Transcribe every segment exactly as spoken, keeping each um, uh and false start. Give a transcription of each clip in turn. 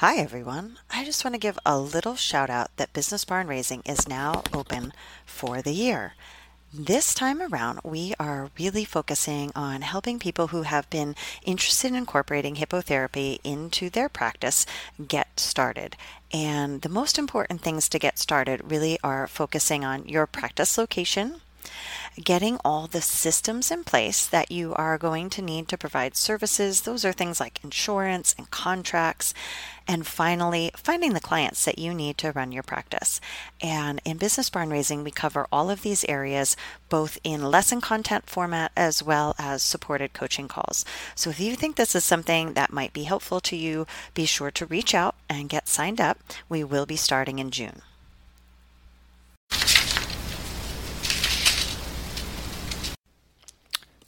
Hi everyone, I just want to give a little shout out that Business Barn Raising is now open for the year. This time around, we are really focusing on helping people who have been interested in incorporating hippotherapy into their practice get started. And the most important things to get started really are focusing on your practice location, getting all the systems in place that you are going to need to provide services. Those are things like insurance and contracts. And finally, finding the clients that you need to run your practice. And in Business Barn Raising, we cover all of these areas, both in lesson content format as well as supported coaching calls. So if you think this is something that might be helpful to you, be sure to reach out and get signed up. We will be starting in June.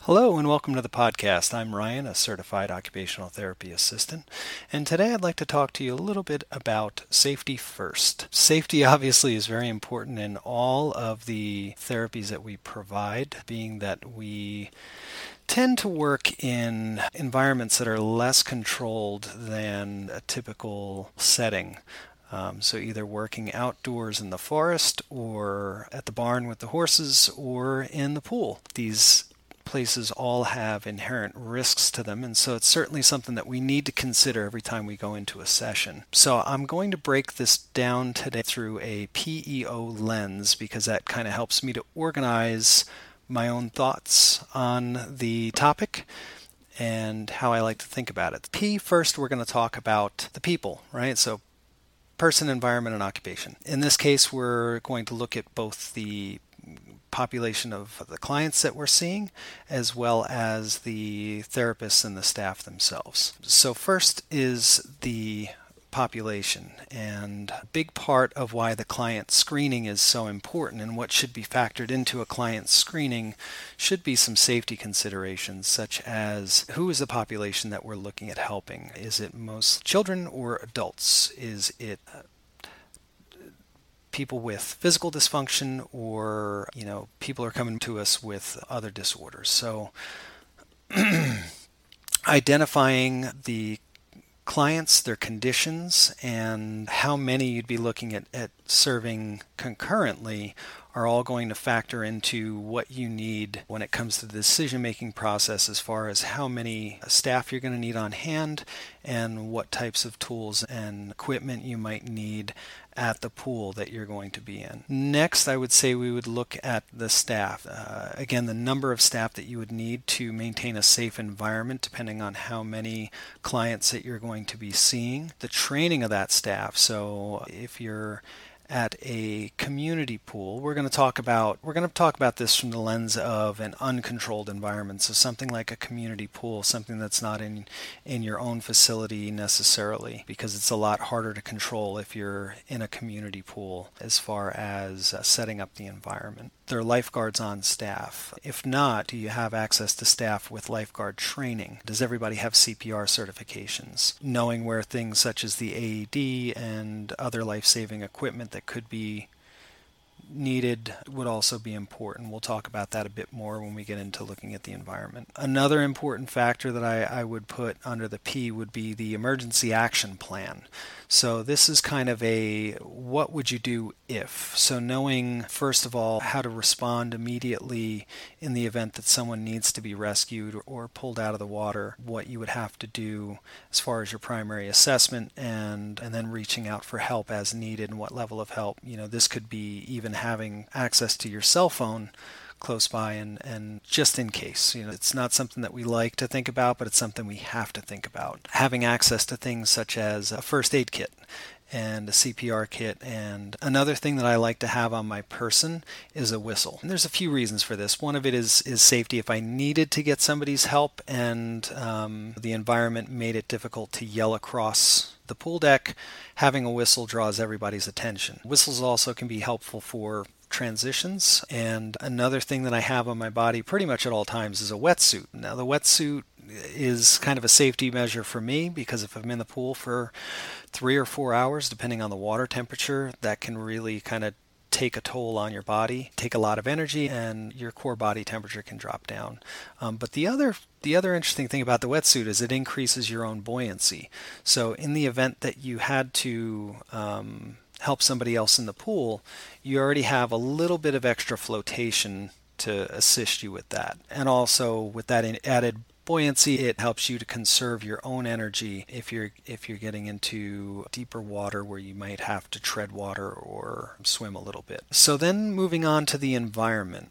Hello and welcome to the podcast. I'm Ryan, a certified occupational therapy assistant, and today I'd like to talk to you a little bit about safety first. Safety obviously is very important in all of the therapies that we provide, being that we tend to work in environments that are less controlled than a typical setting. Um, so either working outdoors in the forest or at the barn with the horses or in the pool. These places all have inherent risks to them, and so it's certainly something that we need to consider every time we go into a session. So I'm going to break this down today through a P E O lens, because that kind of helps me to organize my own thoughts on the topic and how I like to think about it. P, first we're going to talk about the people, right? So person, environment, and occupation. In this case, we're going to look at both the population of the clients that we're seeing, as well as the therapists and the staff themselves. So first is the population, and a big part of why the client screening is so important and what should be factored into a client screening should be some safety considerations, such as who is the population that we're looking at helping? Is it most children or adults? Is it uh, people with physical dysfunction, or, you know, people are coming to us with other disorders. So identifying the clients, their conditions, and how many you'd be looking at, at serving concurrently are all going to factor into what you need when it comes to the decision-making process as far as how many staff you're going to need on hand and what types of tools and equipment you might need at the pool that you're going to be in. Next, I would say we would look at the staff. Uh, again, the number of staff that you would need to maintain a safe environment depending on how many clients that you're going to be seeing. The training of that staff. So if you're at a community pool, we're going to talk about we're going to talk about this from the lens of an uncontrolled environment. So something like a community pool, something that's not in in your own facility necessarily, because it's a lot harder to control if you're in a community pool as far as uh, setting up the environment. There are lifeguards on staff. If not, do you have access to staff with lifeguard training? Does everybody have C P R certifications? Knowing where things such as the A E D and other life-saving equipment that could be needed would also be important. We'll talk about that a bit more when we get into looking at the environment. Another important factor that I, I would put under the P would be the emergency action plan. So this is kind of a what would you do if? So knowing, first of all, how to respond immediately in the event that someone needs to be rescued or pulled out of the water, what you would have to do as far as your primary assessment and, and then reaching out for help as needed and what level of help. You know, this could be even having access to your cell phone close by and, and just in case. You know, it's not something that we like to think about, but it's something we have to think about. Having access to things such as a first aid kit and a C P R kit. And another thing that I like to have on my person is a whistle. And there's a few reasons for this. One of it is, is safety. If I needed to get somebody's help and um, the environment made it difficult to yell across the pool deck, having a whistle draws everybody's attention. Whistles also can be helpful for transitions. And another thing that I have on my body pretty much at all times is a wetsuit. Now the wetsuit is kind of a safety measure for me, because if I'm in the pool for three or four hours, depending on the water temperature, that can really kind of take a toll on your body, take a lot of energy, and your core body temperature can drop down. Um, but the other the other interesting thing about the wetsuit is it increases your own buoyancy. So in the event that you had to um, help somebody else in the pool, you already have a little bit of extra flotation to assist you with that. And also with that added buoyancy, it helps you to conserve your own energy if you're if you're getting into deeper water where you might have to tread water or swim a little bit. So then moving on to the environment,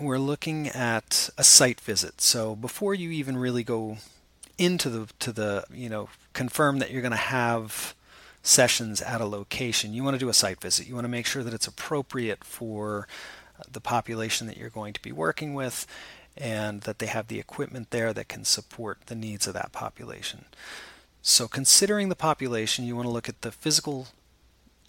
we're looking at a site visit. So before you even really go into the to the you know confirm that you're going to have sessions at a location, you want to do a site visit. You want to make sure that it's appropriate for the population that you're going to be working with, and that they have the equipment there that can support the needs of that population. So considering the population, you want to look at the physical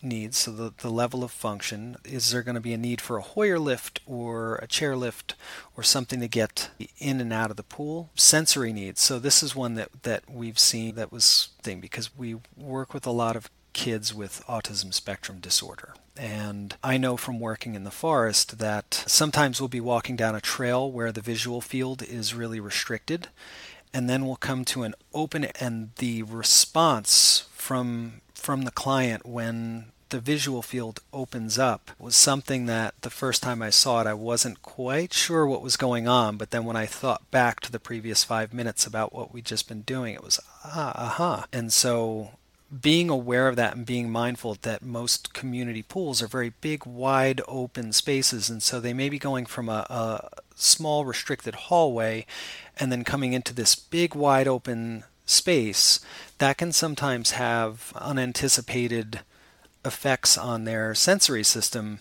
needs, so the, the level of function. Is there going to be a need for a Hoyer lift or a chair lift or something to get in and out of the pool? Sensory needs. So this is one that, that we've seen that was thing because we work with a lot of kids with autism spectrum disorder. And I know from working in the forest that sometimes we'll be walking down a trail where the visual field is really restricted, and then we'll come to an open, and the response from from the client when the visual field opens up was something that the first time I saw it, I wasn't quite sure what was going on. But then when I thought back to the previous five minutes about what we'd just been doing, it was, ah, aha. And so being aware of that and being mindful that most community pools are very big, wide open spaces, and so they may be going from a, a small restricted hallway and then coming into this big wide open space that can sometimes have unanticipated effects on their sensory system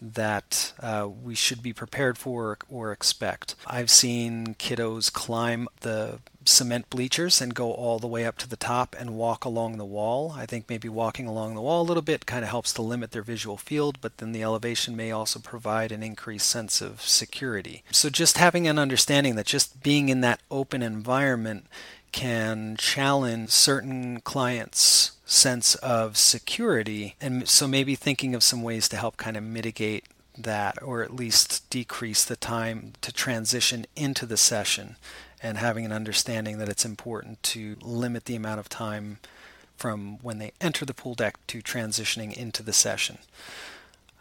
that uh, we should be prepared for or expect. I've seen kiddos climb the cement bleachers and go all the way up to the top and walk along the wall. I think maybe walking along the wall a little bit kind of helps to limit their visual field, but then the elevation may also provide an increased sense of security. So just having an understanding that just being in that open environment can challenge certain clients' sense of security, and so maybe thinking of some ways to help kind of mitigate that, or at least decrease the time to transition into the session, and having an understanding that it's important to limit the amount of time from when they enter the pool deck to transitioning into the session.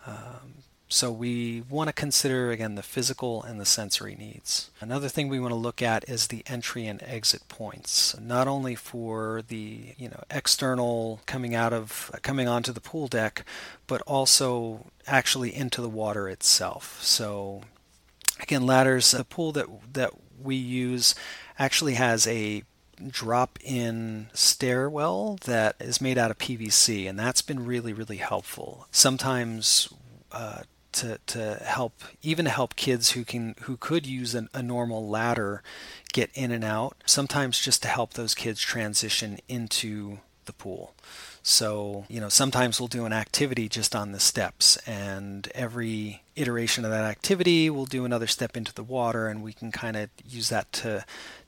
Um, so we want to consider, again, the physical and the sensory needs. Another thing we want to look at is the entry and exit points, not only for the you know external coming out of coming onto the pool deck, but also actually into the water itself. So again, ladders, the pool that that we use actually has a drop-in stairwell that is made out of P V C, and that's been really, really helpful. Sometimes uh, to to help, even to help kids who can who could use an, a normal ladder get in and out, sometimes just to help those kids transition into the pool. So, you know, sometimes we'll do an activity just on the steps, and every iteration of that activity we'll do another step into the water, and we can kind of use that to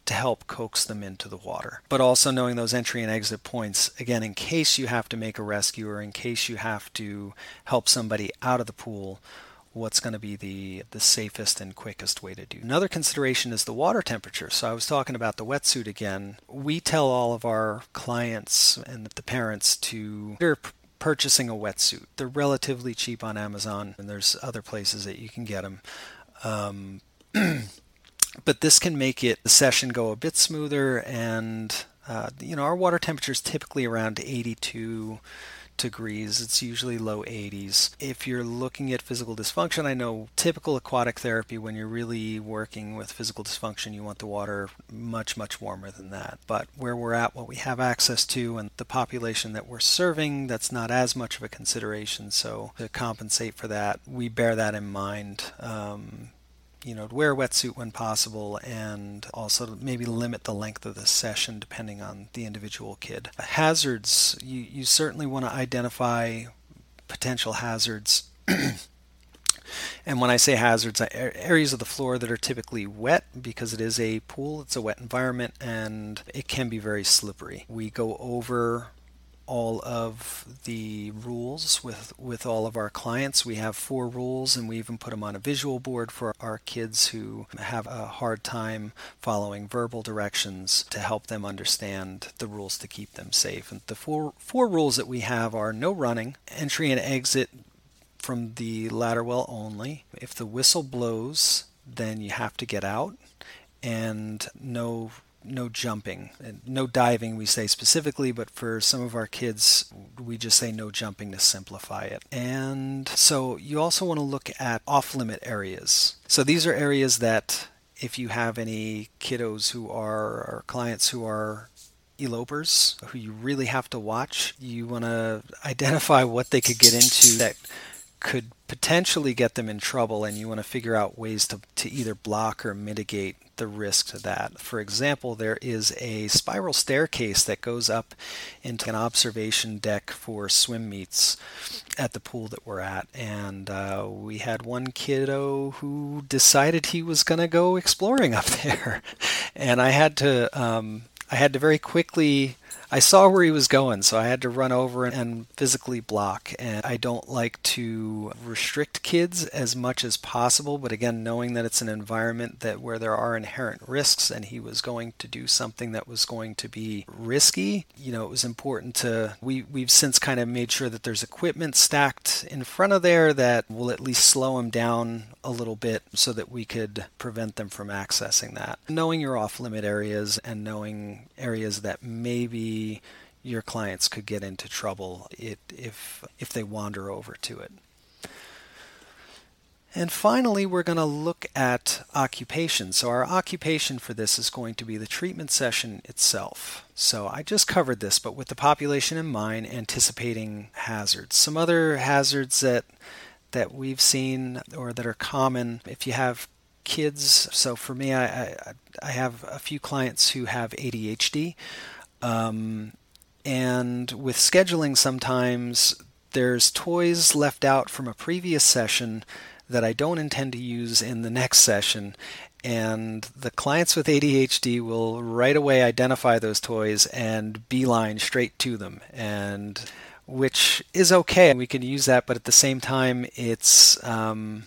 to help coax them into the water. But also knowing those entry and exit points, again, in case you have to make a rescue or in case you have to help somebody out of the pool, what's going to be the, the safest and quickest way to do. Another consideration is the water temperature. So I was talking about the wetsuit again. We tell all of our clients and the parents to consider purchasing a wetsuit. They're relatively cheap on Amazon, and there's other places that you can get them. Um, but this can make it the session go a bit smoother, and uh, you know our water temperature is typically around eighty-two degrees. It's usually low eighties. If you're looking at physical dysfunction, I know typical aquatic therapy, when you're really working with physical dysfunction, you want the water much, much warmer than that. But where we're at, what we have access to, and the population that we're serving, that's not as much of a consideration. So to compensate for that, we bear that in mind. Um, you know, wear a wetsuit when possible, and also maybe limit the length of the session depending on the individual kid. Hazards, you, you certainly want to identify potential hazards. And when I say hazards, areas of the floor that are typically wet, because it is a pool, it's a wet environment, and it can be very slippery. We go over all of the rules with, with all of our clients. We have four rules, and we even put them on a visual board for our kids who have a hard time following verbal directions to help them understand the rules to keep them safe. And the four, four rules that we have are no running, entry and exit from the ladder well only. If the whistle blows, then you have to get out, and no No jumping, no diving, we say specifically, but for some of our kids, we just say no jumping to simplify it. And so you also want to look at off-limit areas. So these are areas that if you have any kiddos who are, or clients who are elopers, who you really have to watch, you want to identify what they could get into that could potentially get them in trouble, and you want to figure out ways to, to either block or mitigate the risk to that. For example, there is a spiral staircase that goes up into an observation deck for swim meets at the pool that we're at, and uh, we had one kiddo who decided he was going to go exploring up there, and I had to um, I had to very quickly, I saw where he was going, so I had to run over and physically block. And I don't like to restrict kids as much as possible, but again, knowing that it's an environment that where there are inherent risks, and he was going to do something that was going to be risky, you know, it was important to, we, we've since kind of made sure that there's equipment stacked in front of there that will at least slow him down a little bit so that we could prevent them from accessing that. Knowing your off-limit areas and knowing areas that maybe your clients could get into trouble it, if if they wander over to it. And finally, we're going to look at occupation. So our occupation for this is going to be the treatment session itself. So I just covered this, but with the population in mind, anticipating hazards. Some other hazards that that we've seen or that are common if you have kids. So for me, I I, I have a few clients who have A D H D. Um, and with scheduling, sometimes there's toys left out from a previous session that I don't intend to use in the next session. And the clients with A D H D will right away identify those toys and beeline straight to them, and which is okay. We can use that, but at the same time, it's, um,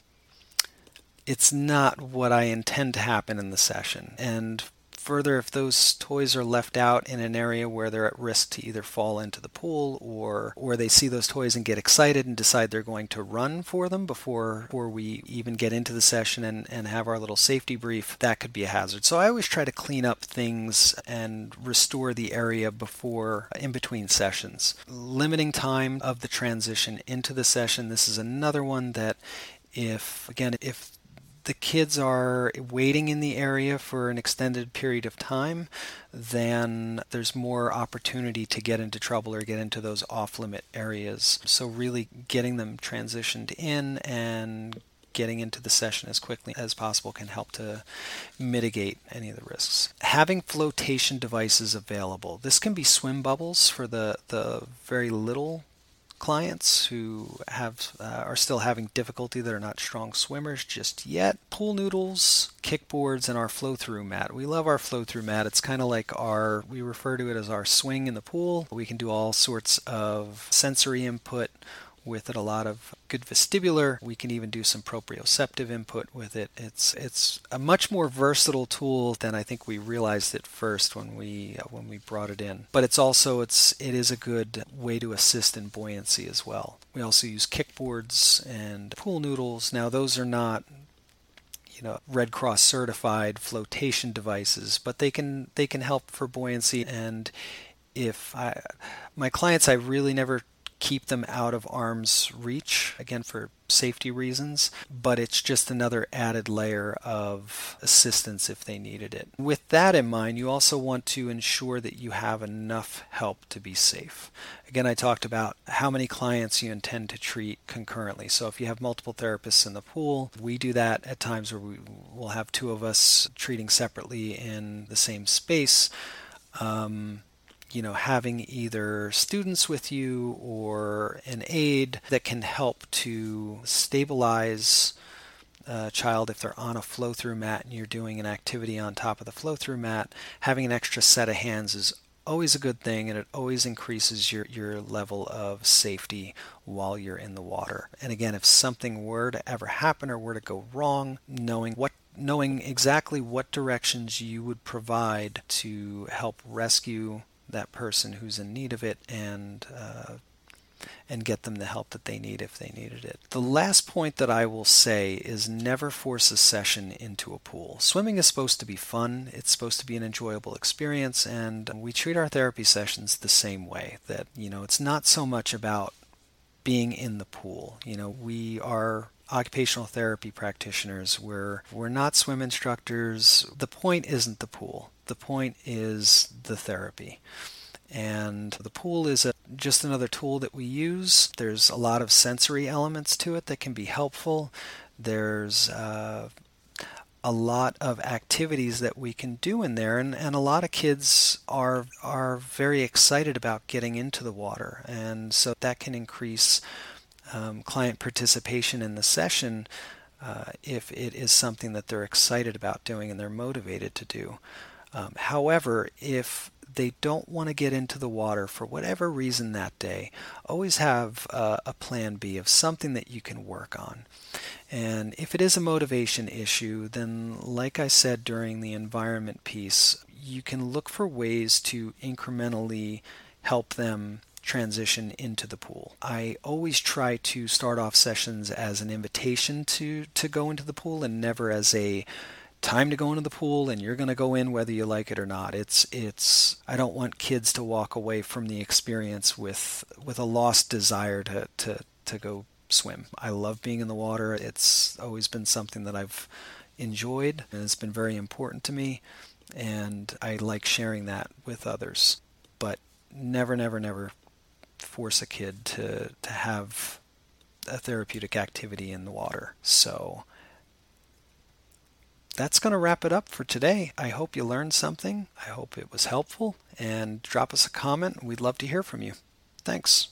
it's not what I intend to happen in the session. And further, if those toys are left out in an area where they're at risk to either fall into the pool or or they see those toys and get excited and decide they're going to run for them before, before we even get into the session and, and have our little safety brief, that could be a hazard. So I always try to clean up things and restore the area before, in between sessions. Limiting time of the transition into the session. This is another one that if, again, if the kids are waiting in the area for an extended period of time, then there's more opportunity to get into trouble or get into those off-limit areas. So really getting them transitioned in and getting into the session as quickly as possible can help to mitigate any of the risks. Having flotation devices available. This can be swim bubbles for the, the very little clients who have uh, are still having difficulty, that are not strong swimmers just yet. Pool noodles, kickboards, and our flow-through mat. We love our flow-through mat. It's kind of like our, we refer to it as our swing in the pool. We can do all sorts of sensory input with it, a lot of good vestibular. We can even do some proprioceptive input with it. It's it's a much more versatile tool than I think we realized at first when we uh, when we brought it in. But it's also it's it is a good way to assist in buoyancy as well. We also use kickboards and pool noodles. Now those are not, you know, Red Cross certified flotation devices, but they can they can help for buoyancy. And if I my clients, I really never keep them out of arm's reach, again for safety reasons, but it's just another added layer of assistance if they needed it. With that in mind, you also want to ensure that you have enough help to be safe. Again, I talked about how many clients you intend to treat concurrently. So if you have multiple therapists in the pool, we do that at times where we will have two of us treating separately in the same space. Um, you know, having either students with you or an aide that can help to stabilize a child if they're on a flow-through mat and you're doing an activity on top of the flow-through mat, having an extra set of hands is always a good thing, and it always increases your, your level of safety while you're in the water. And again, if something were to ever happen or were to go wrong, knowing what knowing exactly what directions you would provide to help rescue that person who's in need of it and uh, and get them the help that they need if they needed it. The last point that I will say is never force a session into a pool. Swimming is supposed to be fun. It's supposed to be an enjoyable experience, and we treat our therapy sessions the same way. That, you know, it's not so much about being in the pool. You know, we are occupational therapy practitioners. We're, we're not swim instructors. The point isn't the pool. The point is the therapy. And the pool is a, just another tool that we use. There's a lot of sensory elements to it that can be helpful. There's uh, a lot of activities that we can do in there, and, and a lot of kids are are very excited about getting into the water, and so that can increase um, client participation in the session uh, if it is something that they're excited about doing and they're motivated to do. Um, however, if they don't want to get into the water for whatever reason that day, always have uh, a plan B of something that you can work on. And if it is a motivation issue, then like I said during the environment piece, you can look for ways to incrementally help them transition into the pool. I always try to start off sessions as an invitation to, to go into the pool, and never as a time to go into the pool and you're going to go in whether you like it or not. It's it's I don't want kids to walk away from the experience with with a lost desire to to to go swim. I love being in the water. It's always been something that I've enjoyed, and it's been very important to me, and I like sharing that with others. But never never never force a kid to to have a therapeutic activity in the water. So that's going to wrap it up for today. I hope you learned something. I hope it was helpful. And drop us a comment. We'd love to hear from you. Thanks.